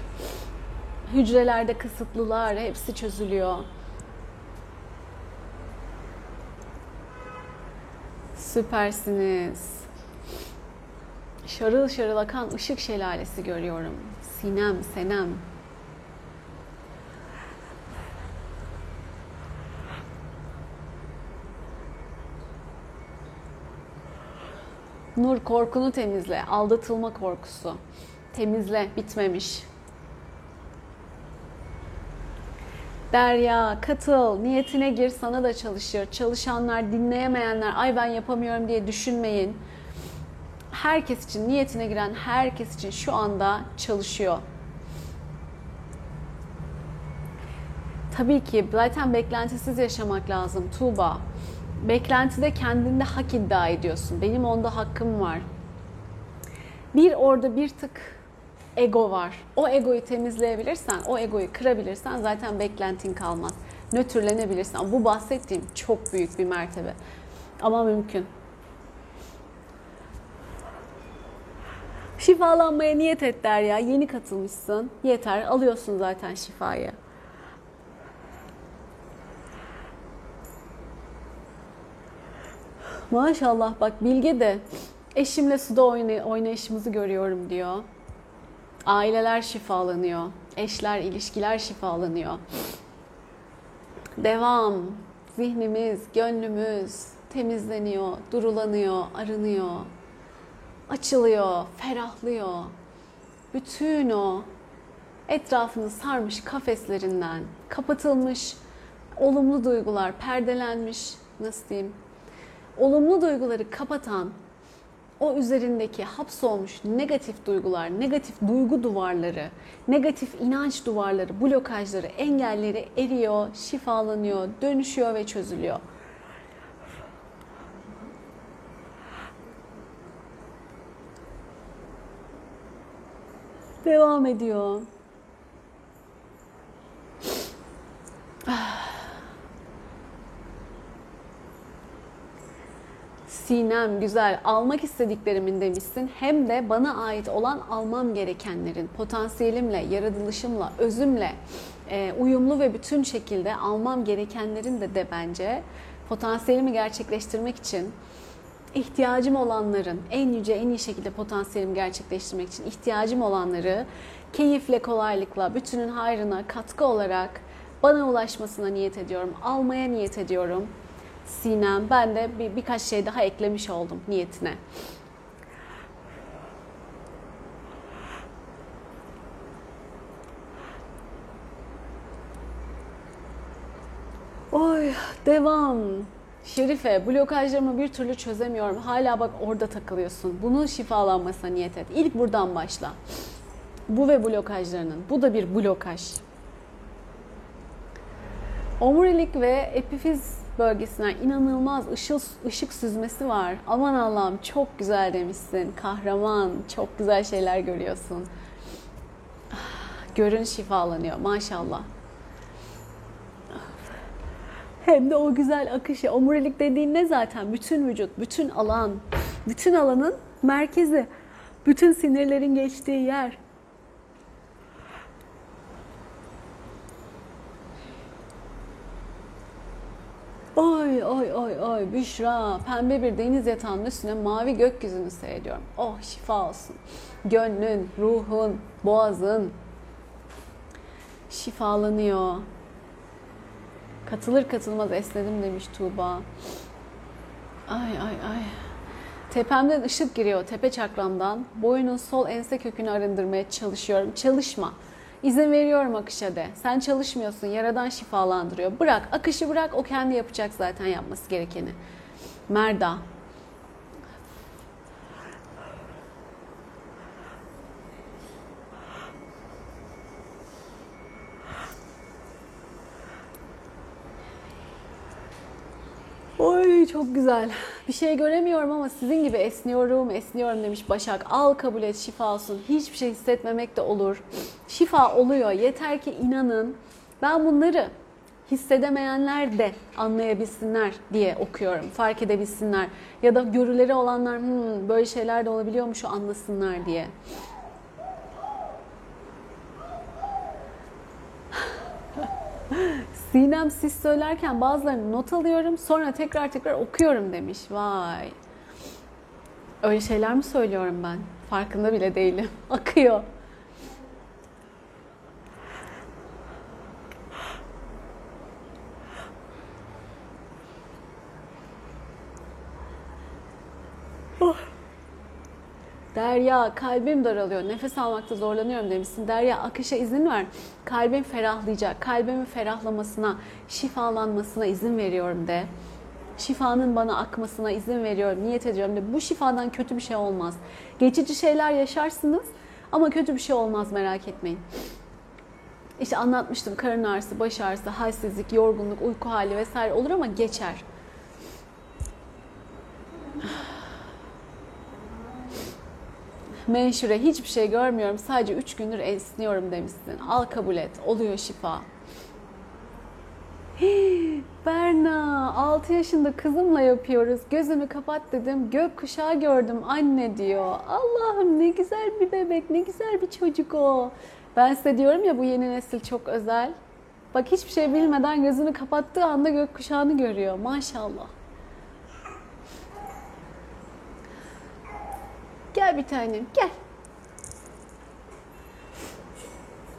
hücrelerde kısıtlılar, hepsi çözülüyor. Süpersiniz. Şarıl şarıl akan ışık şelalesi görüyorum. Sinem, Senem. Nur, korkunu temizle. Aldatılma korkusu. Temizle. Bitmemiş. Derya, katıl. Niyetine gir. Sana da çalışır. Çalışanlar, dinleyemeyenler, ay ben yapamıyorum diye düşünmeyin. Herkes için, niyetine giren herkes için şu anda çalışıyor. Tabii ki zaten beklentisiz yaşamak lazım Tuğba. Beklentide kendinde hak iddia ediyorsun. Benim onda hakkım var. Bir orada bir tık ego var. O egoyu temizleyebilirsen, o egoyu kırabilirsen zaten beklentin kalmaz. Nötrlenebilirsen. Bu bahsettiğim çok büyük bir mertebe. Ama mümkün. Şifalanmaya niyet et Derya. Yeni katılmışsın. Yeter. Alıyorsun zaten şifayı. Maşallah, bak Bilge de eşimle suda oynayışımızı görüyorum diyor. Aileler şifalanıyor. Eşler, ilişkiler şifalanıyor. Devam. Zihnimiz, gönlümüz temizleniyor, durulanıyor, arınıyor. açılıyor, ferahlıyor. Bütün o etrafını sarmış kafeslerinden kapatılmış, olumlu duygular perdelenmiş, nasıl diyeyim, olumlu duyguları kapatan, o üzerindeki hapsolmuş negatif duygular, negatif duygu duvarları, negatif inanç duvarları, blokajları, engelleri eriyor, şifalanıyor, dönüşüyor ve çözülüyor. Devam ediyor. Sinem güzel, almak istediklerimin demişsin, hem de bana ait olan almam gerekenlerin, potansiyelimle, yaratılışımla, özümle e, uyumlu ve bütün şekilde almam gerekenlerin de de bence potansiyelimi gerçekleştirmek için ihtiyacım olanların, en yüce, en iyi şekilde potansiyelimi gerçekleştirmek için ihtiyacım olanları keyifle, kolaylıkla, bütünün hayrına katkı olarak bana ulaşmasına niyet ediyorum, almaya niyet ediyorum. Sinem, ben de bir, birkaç şey daha eklemiş oldum niyetine. Oy, devam. Şerife, blokajlarımı bir türlü çözemiyorum. Hala bak orada takılıyorsun. Bunun şifalanmasına niyet et. İlk buradan başla. Bu ve blokajlarının. Bu da bir blokaj. Omurilik ve epifiz bölgesinden inanılmaz ışıl, ışık süzmesi var. Aman Allah'ım, çok güzel demişsin. Kahraman, çok güzel şeyler görüyorsun. Görün şifalanıyor maşallah. Hem de o güzel akışı. Omurilik dediğin ne zaten? Bütün vücut, bütün alan, bütün alanın merkezi. Bütün sinirlerin geçtiği yer. Oy oy oy oy Büşra, pembe bir deniz yatağının üstüne mavi gökyüzünü seyrediyorum. Oh, şifa olsun. Gönlün, ruhun, boğazın şifalanıyor. Katılır katılmaz esnedim demiş Tuğba. Ay ay ay. Tepemden ışık giriyor, tepe çakramdan. Boyunun sol ense kökünü arındırmaya çalışıyorum. Çalışma. İzin veriyorum akışa de. Sen çalışmıyorsun, Yaradan şifalandırıyor. Bırak, akışı bırak, o kendi yapacak zaten yapması gerekeni. Merda. Oy, çok güzel. Bir şey göremiyorum ama sizin gibi esniyorum, esniyorum demiş Başak. Al, kabul et, şifa olsun. Hiçbir şey hissetmemek de olur. Şifa oluyor. Yeter ki inanın. Ben bunları hissedemeyenler de anlayabilsinler diye okuyorum. Fark edebilsinler. Ya da görüleri olanlar böyle şeyler de olabiliyormuş, anlasınlar diye. Sinem, siz söylerken bazılarını not alıyorum, sonra tekrar tekrar okuyorum demiş. Vay. Öyle şeyler mi söylüyorum ben? Farkında bile değilim. Akıyor. Oh. Derya, kalbim daralıyor, nefes almakta zorlanıyorum demişsin. Derya, akışa izin ver. Kalbim ferahlayacak. Kalbimin ferahlamasına, şifalanmasına izin veriyorum de. Şifanın bana akmasına izin veriyorum, niyet ediyorum de. Bu şifadan kötü bir şey olmaz. Geçici şeyler yaşarsınız ama kötü bir şey olmaz, merak etmeyin. İşte anlatmıştım, karın ağrısı, baş ağrısı, halsizlik, yorgunluk, uyku hali vesaire olur ama geçer. Menşure, hiçbir şey görmüyorum. Sadece üç gündür esniyorum demişsin. Al, kabul et. Oluyor şifa. Hii, Berna, altı yaşında kızımla yapıyoruz. Gözümü kapat dedim. Gökkuşağı gördüm anne diyor. Allah'ım, ne güzel bir bebek, ne güzel bir çocuk o. Ben size diyorum ya, bu yeni nesil çok özel. Bak, hiçbir şey bilmeden gözünü kapattığı anda gökkuşağını görüyor. Maşallah. Gel bir tanem, gel.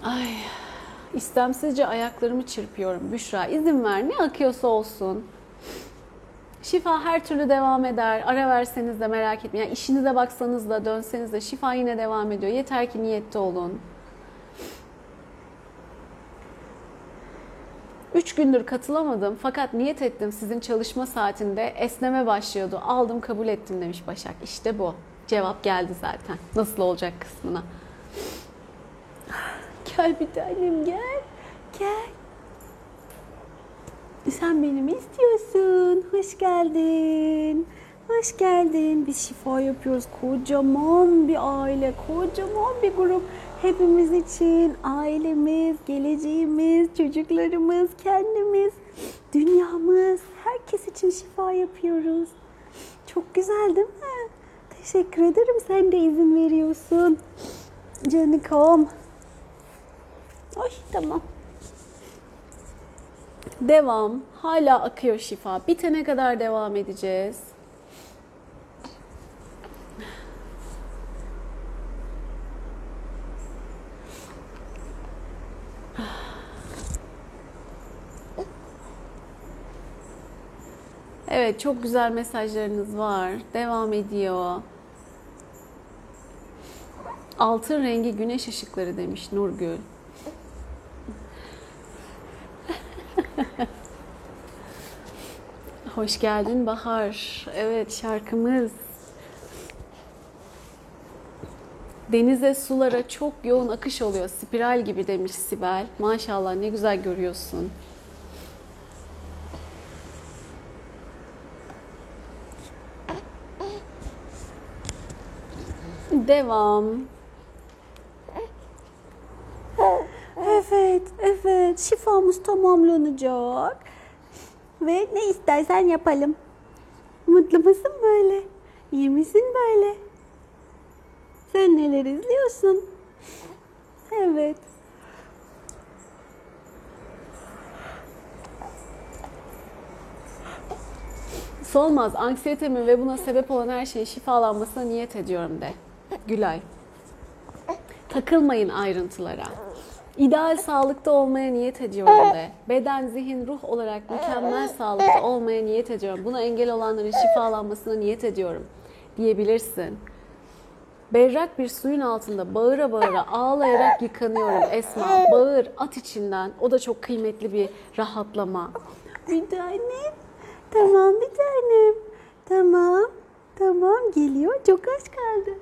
Ay, istemsizce ayaklarımı çırpıyorum. Büşra, izin ver, ne akıyorsa olsun. Şifa her türlü devam eder. Ara verseniz de merak etmeyin. Yani işinize baksanız da dönseniz de şifa yine devam ediyor. Yeter ki niyette olun. Üç gündür katılamadım fakat niyet ettim sizin çalışma saatinde esneme başlıyordu. Aldım kabul ettim demiş Başak. İşte bu. Cevap geldi zaten. Nasıl olacak kısmına. Gel bir tanem gel. Gel. Sen beni mi istiyorsun? Hoş geldin. Hoş geldin. Biz şifa yapıyoruz. Kocaman bir aile, kocaman bir grup. Hepimiz için ailemiz, geleceğimiz, çocuklarımız, kendimiz, dünyamız. Herkes için şifa yapıyoruz. Çok güzel değil mi? Teşekkür ederim. Sen de izin veriyorsun. Canikom. Ay tamam. Devam. Hala akıyor şifa. Bitene kadar devam edeceğiz. Evet, çok güzel mesajlarınız var. Devam ediyor. Altın rengi güneş ışıkları demiş Nurgül. Hoş geldin Bahar. Evet, şarkımız. Denize, sulara çok yoğun akış oluyor. Spiral gibi demiş Sibel. Maşallah ne güzel görüyorsun. Devam. Evet, evet. Şifamız tamamlanacak. Ve ne istersen yapalım. Mutlu musun böyle? İyi misin böyle? Sen neler izliyorsun? Evet. Solmaz, anksiyetemi ve buna sebep olan her şeyin şifalanmasına niyet ediyorum de. Gülay. Takılmayın ayrıntılara. İdeal sağlıkta olmaya niyet ediyorum de. Beden, zihin, ruh olarak mükemmel sağlıkta olmaya niyet ediyorum. Buna engel olanların şifalanmasına niyet ediyorum diyebilirsin. Berrak bir suyun altında bağıra bağıra ağlayarak yıkanıyorum Esma. Bağır, at içinden. O da çok kıymetli bir rahatlama. Bir tanem. Tamam bir tanem. Tamam. Tamam geliyor. Çok az kaldı.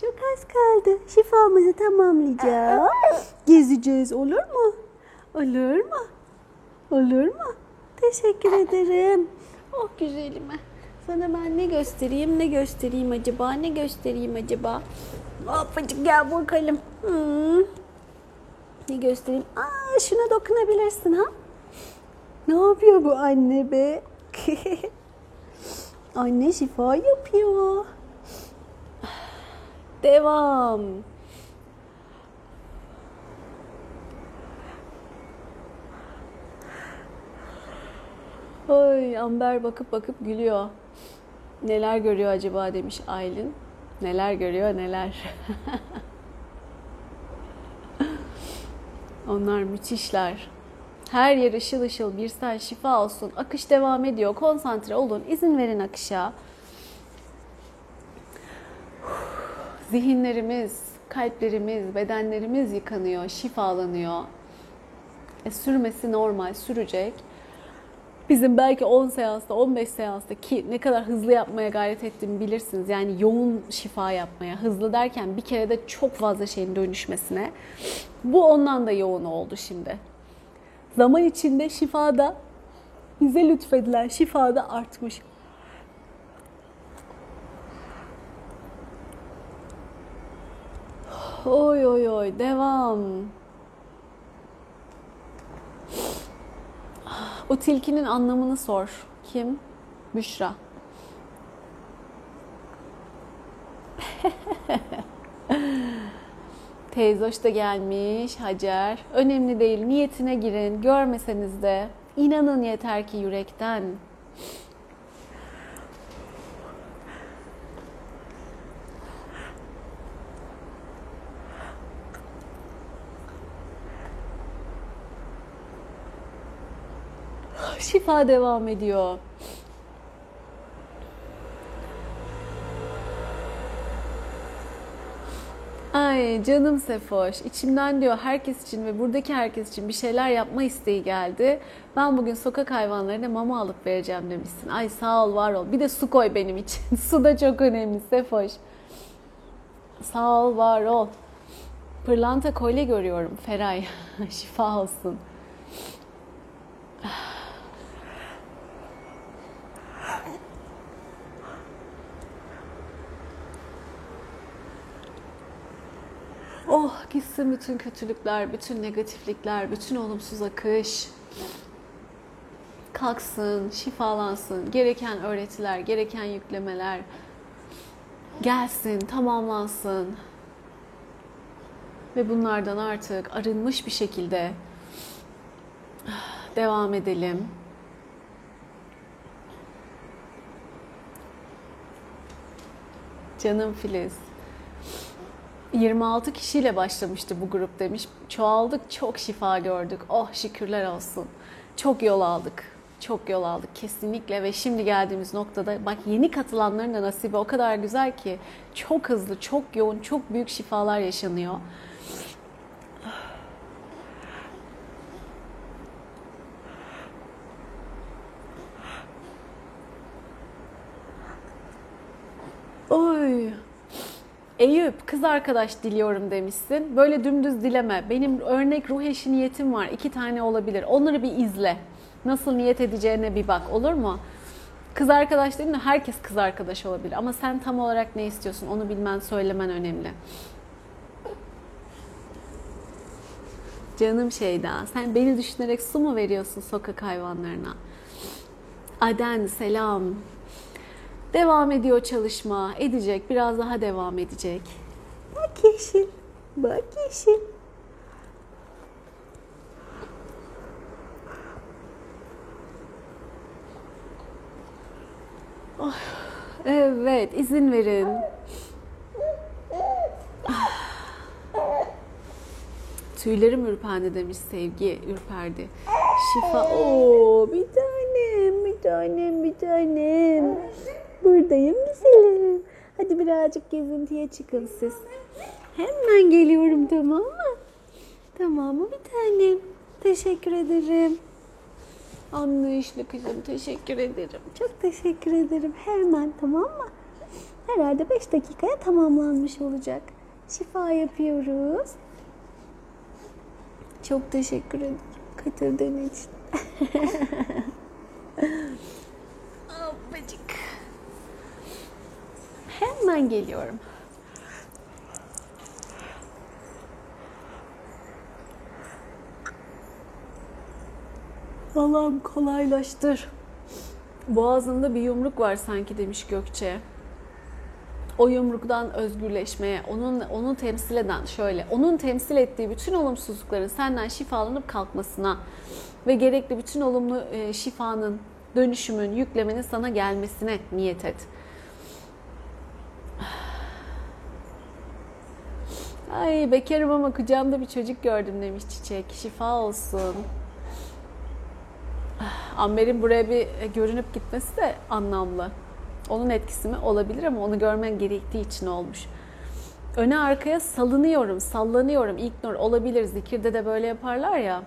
Çok az kaldı. Şifamızı tamamlayacağız. Gezeceğiz. Olur mu? Olur mu? Olur mu? Teşekkür ederim. Oh güzelime. Sana ben ne göstereyim? Ne göstereyim acaba? Ne göstereyim acaba? Hoppacık gel bakalım. Hmm. Ne göstereyim? Aa, şuna dokunabilirsin ha. Ne yapıyor bu anne be? Anne şifa yapıyor. Devam. Ay Amber bakıp bakıp gülüyor. Neler görüyor acaba demiş Aylin. Neler görüyor neler. Onlar müthişler. Her yer ışıl ışıl bir sen şifa olsun. Akış devam ediyor. Konsantre olun. İzin verin akışa. Zihinlerimiz, kalplerimiz, bedenlerimiz yıkanıyor, şifalanıyor. E, sürmesi normal, sürecek. Bizim belki on seansta, on beş seansta ki ne kadar hızlı yapmaya gayret ettiğimi bilirsiniz. Yani yoğun şifa yapmaya, hızlı derken bir kere de çok fazla şeyin dönüşmesine. Bu ondan da yoğun oldu şimdi. Zaman içinde şifada, bize lütfedilen şifada artmış. Oy oy oy devam. O tilkinin anlamını sor. Kim? Büşra. Teyze hoş da gelmiş Hacer. Önemli değil, niyetine girin. Görmeseniz de inanın yeter ki yürekten. Şifa devam ediyor. Ay canım Sefoş, içimden diyor herkes için ve buradaki herkes için bir şeyler yapma isteği geldi. Ben bugün sokak hayvanlarına mama alıp vereceğim demişsin. Ay sağ ol, var ol. Bir de su koy benim için. Su da çok önemli Sefoş. Sağ ol, var ol. Pırlanta kolye görüyorum Feray. Şifa olsun. Oh gitsin bütün kötülükler, bütün negatiflikler, bütün olumsuz akış. Kalksın, şifalansın. Gereken öğretiler, gereken yüklemeler gelsin, tamamlansın. Ve bunlardan artık arınmış bir şekilde devam edelim. Canım Filiz. yirmi altı kişiyle başlamıştı bu grup demiş. Çoğaldık, çok şifa gördük. Oh şükürler olsun. Çok yol aldık. Çok yol aldık kesinlikle ve şimdi geldiğimiz noktada bak yeni katılanların da nasibi o kadar güzel ki çok hızlı, çok yoğun, çok büyük şifalar yaşanıyor. Oy. Eyüp, kız arkadaş diliyorum demişsin. Böyle dümdüz dileme. Benim örnek ruh eşi niyetim var. İki tane olabilir. Onları bir izle. Nasıl niyet edeceğine bir bak, olur mu? Kız arkadaş dedin de herkes kız arkadaş olabilir. Ama sen tam olarak ne istiyorsun onu bilmen, söylemen önemli. Canım Şeyda, sen beni düşünerek su mu veriyorsun sokak hayvanlarına? Aden, selam. Devam ediyor çalışma. Edecek. Biraz daha devam edecek. Bak yeşil. Bak yeşil. Oh, evet. izin verin. Tüylerim ürperdi demiş Sevgi. Ürperdi. Şifa. Oo, bir tanem. Bir tanem. Bir tanem. Buradayım güzelim. Hadi birazcık gezintiye çıkın siz. Hemen geliyorum, tamam mı? Tamam mı bir tanem? Teşekkür ederim. Anlayışlı kızım, teşekkür ederim. Çok teşekkür ederim. Hemen, tamam mı? Herhalde beş dakikaya tamamlanmış olacak. Şifa yapıyoruz. Çok teşekkür ederim katıldığın için. Ablacık. Hemen geliyorum. Allah'ım kolaylaştır. Boğazında bir yumruk var sanki demiş Gökçe. O yumruktan özgürleşmeye, onun onu temsil eden şöyle, onun temsil ettiği bütün olumsuzlukların senden şifalanıp kalkmasına ve gerekli bütün olumlu şifanın, dönüşümün, yüklemenin sana gelmesine niyet et. Ay bekarım ama kucağımda bir çocuk gördüm demiş Çiçek. Şifa olsun. Amber'in buraya bir görünüp gitmesi de anlamlı. Onun etkisi mi? Olabilir ama onu görmen gerektiği için olmuş. Öne arkaya salınıyorum, sallanıyorum. İlknur olabilir. Zikirde de böyle yaparlar ya.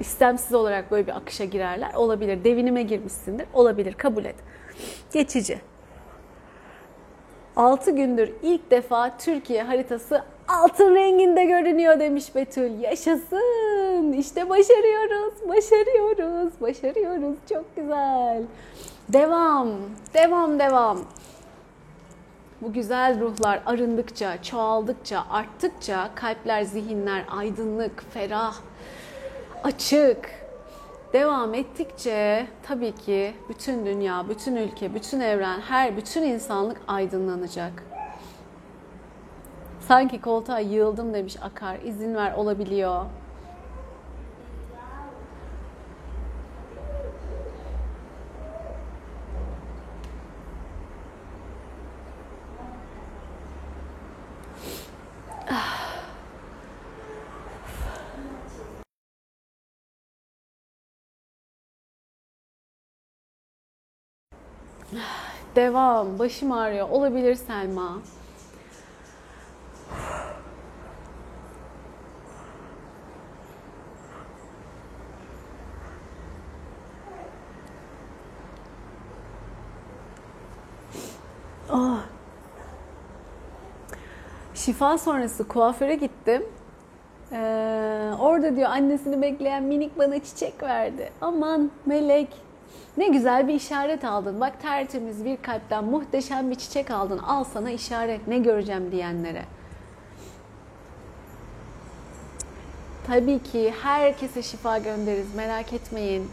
İstemsiz olarak böyle bir akışa girerler. Olabilir. Devinime girmişsindir. Olabilir. Kabul et. Geçici. altı gündür ilk defa Türkiye haritası altın renginde görünüyor demiş Betül. Yaşasın. İşte başarıyoruz. Başarıyoruz. Başarıyoruz. Çok güzel. Devam. Devam devam. Bu güzel ruhlar arındıkça, çoğaldıkça, arttıkça kalpler, zihinler aydınlık, ferah, açık. Devam ettikçe tabii ki bütün dünya, bütün ülke, bütün evren, her bütün insanlık aydınlanacak. Sanki koltuğa yığıldım demiş Akar. İzin ver, olabiliyor. Devam. Başım ağrıyor. Olabilir Selma. Oh. Şifa sonrası kuaföre gittim. Ee, orada diyor annesini bekleyen minik bana çiçek verdi. Aman melek. Ne güzel bir işaret aldın. Bak tertemiz bir kalpten muhteşem bir çiçek aldın. Al sana işaret. Ne göreceğim diyenlere. Tabii ki herkese şifa göndeririz. Merak etmeyin.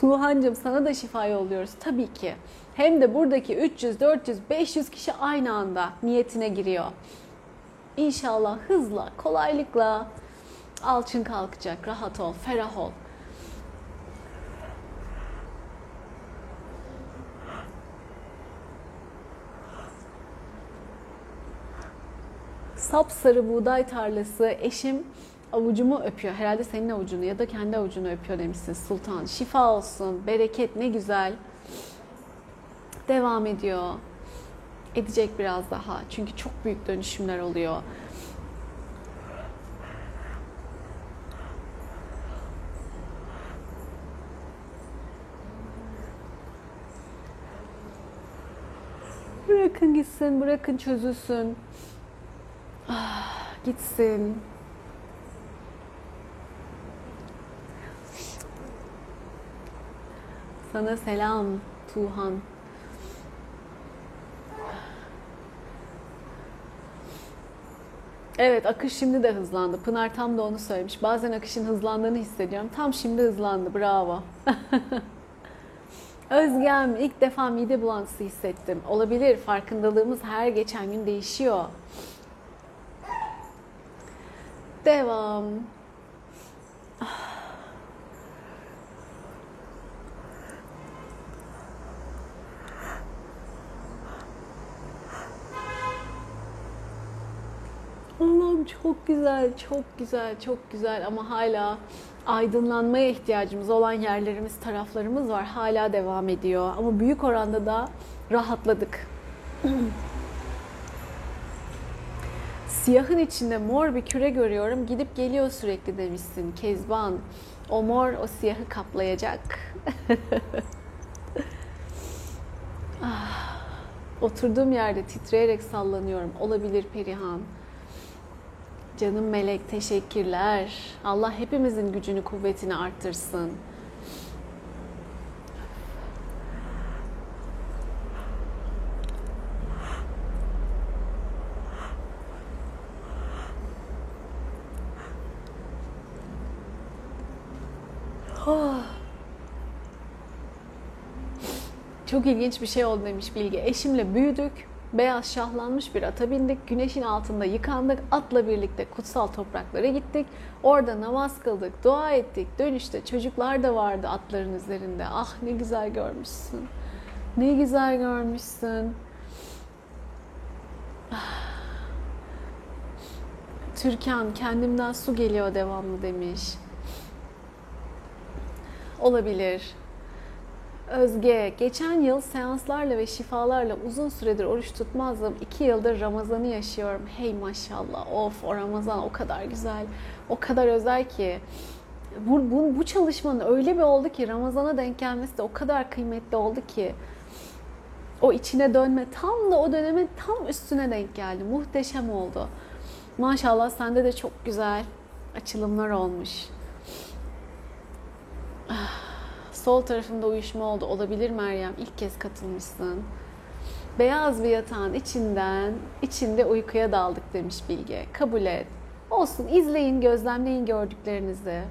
Tuğhan'cığım sana da şifa yolluyoruz. Tabii ki. Hem de buradaki üç yüz, dört yüz, beş yüz kişi aynı anda niyetine giriyor. İnşallah hızla, kolaylıkla alçın kalkacak. Rahat ol, ferah ol. Sapsarı buğday tarlası, eşim avucumu öpüyor. Herhalde senin avucunu ya da kendi avucunu öpüyor demişsin Sultan. Şifa olsun, bereket ne güzel. Devam ediyor. Edecek biraz daha. Çünkü çok büyük dönüşümler oluyor. Bırakın gitsin, bırakın çözülsün. Ah, gitsin. Sana selam Tuğhan. Evet, akış şimdi de hızlandı. Pınar tam da onu söylemiş. Bazen akışın hızlandığını hissediyorum. Tam şimdi hızlandı. Bravo. Özgem, ilk defa mide bulantısı hissettim. Olabilir. Farkındalığımız her geçen gün değişiyor. Devam. Allah'ım çok güzel, çok güzel, çok güzel ama hala aydınlanmaya ihtiyacımız olan yerlerimiz, taraflarımız var. Hala devam ediyor ama büyük oranda da rahatladık. Siyahın içinde mor bir küre görüyorum. Gidip geliyor sürekli demişsin Kezban. O mor o siyahı kaplayacak. Ah, oturduğum yerde titreyerek sallanıyorum. Olabilir Perihan. Canım melek teşekkürler. Allah hepimizin gücünü, kuvvetini arttırsın. Çok ilginç bir şey oldu demiş Bilge. Eşimle büyüdük. Beyaz şahlanmış bir ata bindik. Güneşin altında yıkandık. Atla birlikte kutsal topraklara gittik. Orada namaz kıldık, dua ettik. Dönüşte çocuklar da vardı atların üzerinde. Ah ne güzel görmüşsün. Ne güzel görmüşsün. Türkan kendimden su geliyor devamlı demiş. Olabilir. Özge, geçen yıl seanslarla ve şifalarla uzun süredir oruç tutmazdım. İki yıldır Ramazan'ı yaşıyorum. Hey maşallah, of o Ramazan o kadar güzel, o kadar özel ki. Bu, bu, bu çalışmanın öyle bir oldu ki, Ramazan'a denk gelmesi de o kadar kıymetli oldu ki. O içine dönme, tam da o döneme tam üstüne denk geldi. Muhteşem oldu. Maşallah sende de çok güzel açılımlar olmuş. Sol tarafımda uyuşma oldu. Olabilir Meryem. İlk kez katılmışsın. Beyaz bir yatağın içinden, içinde uykuya daldık demiş Bilge. Kabul et. Olsun. İzleyin, gözlemleyin gördüklerinizi.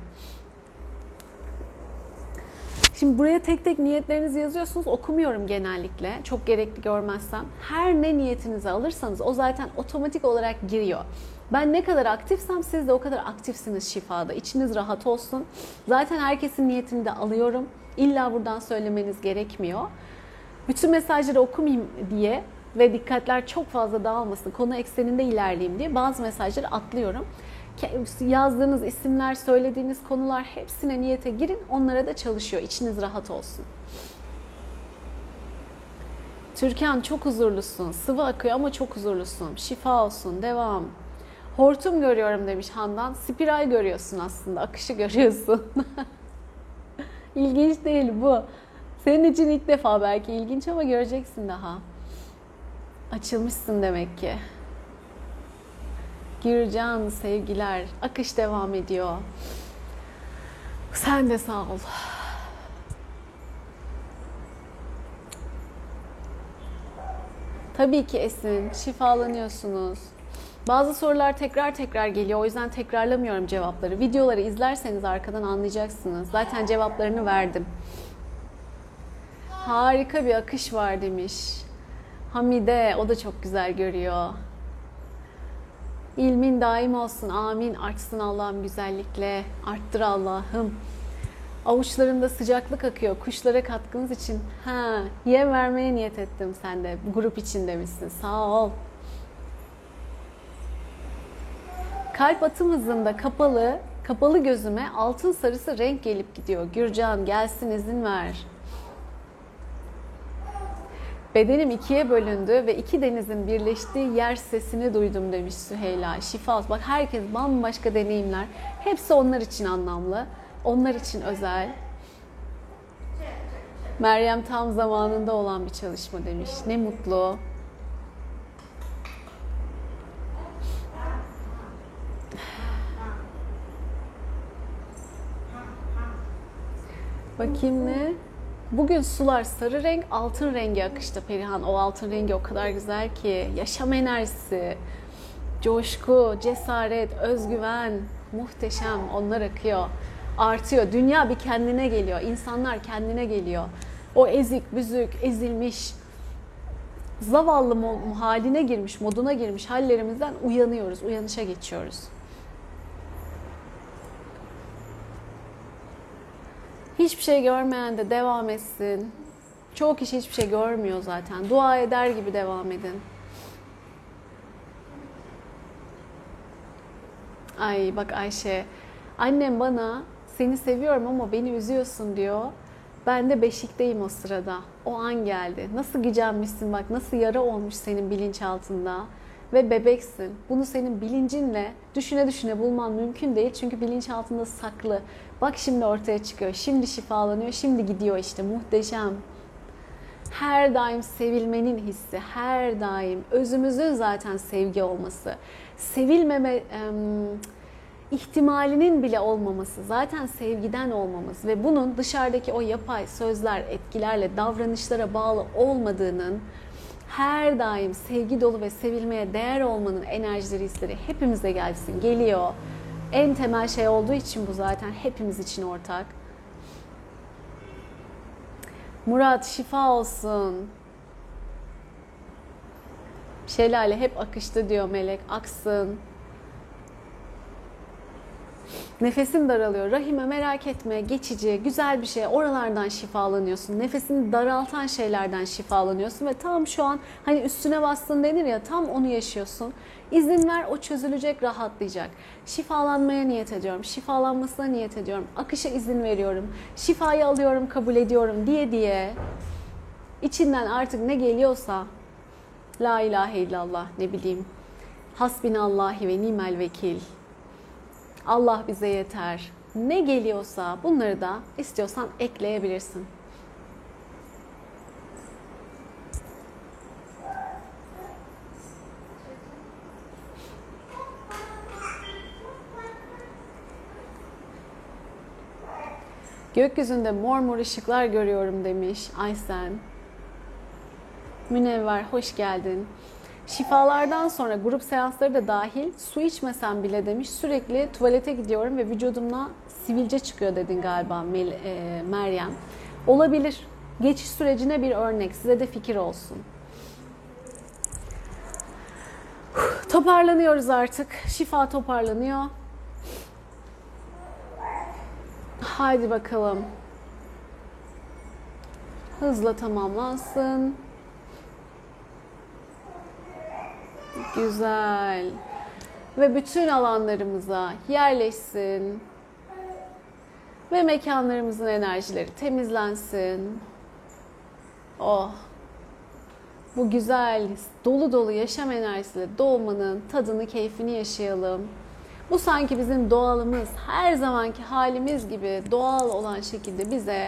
Şimdi buraya tek tek niyetlerinizi yazıyorsunuz. Okumuyorum genellikle. Çok gerekli görmezsem. Her ne niyetinizi alırsanız o zaten otomatik olarak giriyor. Ben ne kadar aktifsem siz de o kadar aktifsiniz şifada. İçiniz rahat olsun. Zaten herkesin niyetini de alıyorum. İlla buradan söylemeniz gerekmiyor. Bütün mesajları okumayayım diye ve dikkatler çok fazla dağılmasın, konu ekseninde ilerleyeyim diye bazı mesajları atlıyorum. Yazdığınız isimler, söylediğiniz konular hepsine niyete girin. Onlara da çalışıyor. İçiniz rahat olsun. Türkan çok huzurlusun. Sıvı akıyor ama çok huzurlusun. Şifa olsun. Devam. Hortum görüyorum demiş Handan. Spiral görüyorsun aslında. Akışı görüyorsun. İlginç değil bu. Senin için ilk defa belki ilginç ama göreceksin daha. Açılmışsın demek ki. Gürcan, sevgiler. Akış devam ediyor. Sen de sağ ol. Tabii ki Esin, şifalanıyorsunuz. Bazı sorular tekrar tekrar geliyor. O yüzden tekrarlamıyorum cevapları. Videoları izlerseniz arkadan anlayacaksınız. Zaten cevaplarını verdim. Harika bir akış var demiş. Hamide, o da çok güzel görüyor. İlmin daim olsun. Amin. Artsın Allah'ım güzellikle. Arttır Allah'ım. Avuçlarında sıcaklık akıyor. Kuşlara katkınız için. Ha, yem vermeye niyet ettim sen de. Grup için demişsin. Sağ ol. Kalp atım hızında kapalı, kapalı gözüme altın sarısı renk gelip gidiyor. Gürcan gelsin, izin ver. Bedenim ikiye bölündü ve iki denizin birleştiği yer sesini duydum demiş Süheyla. Şifa. Bak herkes bambaşka deneyimler. Hepsi onlar için anlamlı. Onlar için özel. Meryem tam zamanında olan bir çalışma demiş. Ne mutlu. Bakayım ne? Bugün sular sarı renk, altın rengi akışta Perihan. O altın rengi o kadar güzel ki. Yaşam enerjisi, coşku, cesaret, özgüven muhteşem. Onlar akıyor, artıyor. Dünya bir kendine geliyor. İnsanlar kendine geliyor. O ezik, büzük, ezilmiş, zavallı haline girmiş, moduna girmiş hallerimizden uyanıyoruz. Uyanışa geçiyoruz. Hiçbir şey görmeyen de devam etsin. Çoğu kişi hiçbir şey görmüyor zaten. Dua eder gibi devam edin. Ay bak Ayşe. Annem bana seni seviyorum ama beni üzüyorsun diyor. Ben de beşikteyim o sırada. O an geldi. Nasıl gücenmişsin bak. Nasıl yara olmuş senin bilinçaltında. Ve bebeksin. Bunu senin bilincinle düşüne düşüne bulman mümkün değil. Çünkü bilinçaltında saklı. Bak şimdi ortaya çıkıyor. Şimdi şifalanıyor. Şimdi gidiyor işte. Muhteşem. Her daim sevilmenin hissi. Her daim özümüzün zaten sevgi olması. Sevilmeme e, ihtimalinin bile olmaması. Zaten sevgiden olmamız. Ve bunun dışarıdaki o yapay sözler, etkilerle, davranışlara bağlı olmadığının, her daim sevgi dolu ve sevilmeye değer olmanın enerjileri, hisleri hepimize gelsin, geliyor. En temel şey olduğu için bu zaten hepimiz için ortak. Murat şifa olsun. Şelale hep akıştı diyor Melek, aksın. Nefesin daralıyor. Rahime merak etme, geçici, güzel bir şey. Oralardan şifalanıyorsun. Nefesini daraltan şeylerden şifalanıyorsun. Ve tam şu an hani üstüne bastın denir ya, tam onu yaşıyorsun. İzin ver, o çözülecek, rahatlayacak. Şifalanmaya niyet ediyorum. Şifalanmasına niyet ediyorum. Akışa izin veriyorum. Şifayı alıyorum, kabul ediyorum diye diye. İçinden artık ne geliyorsa. La ilahe illallah, ne bileyim. Hasbinallahi ve nimel vekil. Allah bize yeter. Ne geliyorsa bunları da istiyorsan ekleyebilirsin. Gökyüzünde mor mor ışıklar görüyorum demiş Aysen. Münevver hoş geldin. Şifalardan sonra grup seansları da dahil su içmesem bile demiş sürekli tuvalete gidiyorum ve vücudumdan sivilce çıkıyor dedin galiba Meryem. Olabilir. Geçiş sürecine bir örnek. Size de fikir olsun. Toparlanıyoruz artık. Şifa toparlanıyor. Haydi bakalım. Hızla tamamlansın. Güzel. Ve bütün alanlarımıza yerleşsin. Ve mekanlarımızın enerjileri temizlensin. Oh. bu güzel, dolu dolu yaşam enerjisiyle doğmanın tadını, keyfini yaşayalım. Bu sanki bizim doğalımız, her zamanki halimiz gibi doğal olan şekilde bize,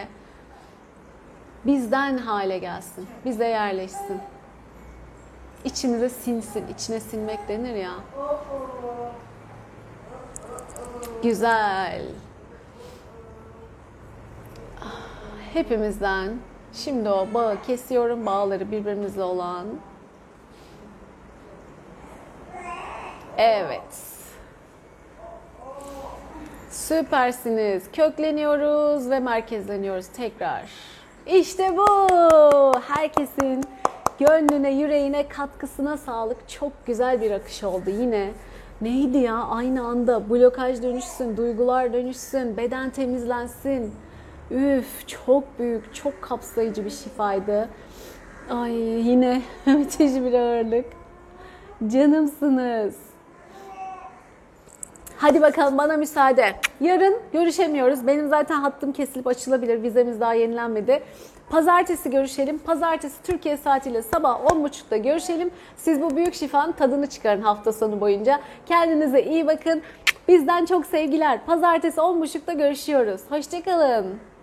bizden hale gelsin, bize yerleşsin. İçimize sinsin, içine sinmek denir ya. Güzel. Hepimizden şimdi o bağı kesiyorum, bağları birbirimizle olan. Evet. Süpersiniz. Kökleniyoruz ve merkezleniyoruz tekrar. İşte bu. Herkesin gönlüne, yüreğine, katkısına sağlık. Çok güzel bir akış oldu yine. Neydi ya? Aynı anda blokaj dönüşsün, duygular dönüşsün, beden temizlensin. Üf, çok büyük, çok kapsayıcı bir şifaydı. Ay, yine müthiş bir ağırlık. Canımsınız. Hadi bakalım, bana müsaade. Yarın görüşemiyoruz. Benim zaten hattım kesilip açılabilir. Vizemiz daha yenilenmedi. Pazartesi görüşelim. Pazartesi Türkiye saatiyle sabah on buçukta görüşelim. Siz bu büyük şifanın tadını çıkarın hafta sonu boyunca. Kendinize iyi bakın. Bizden çok sevgiler. Pazartesi on buçukta görüşüyoruz. Hoşça kalın.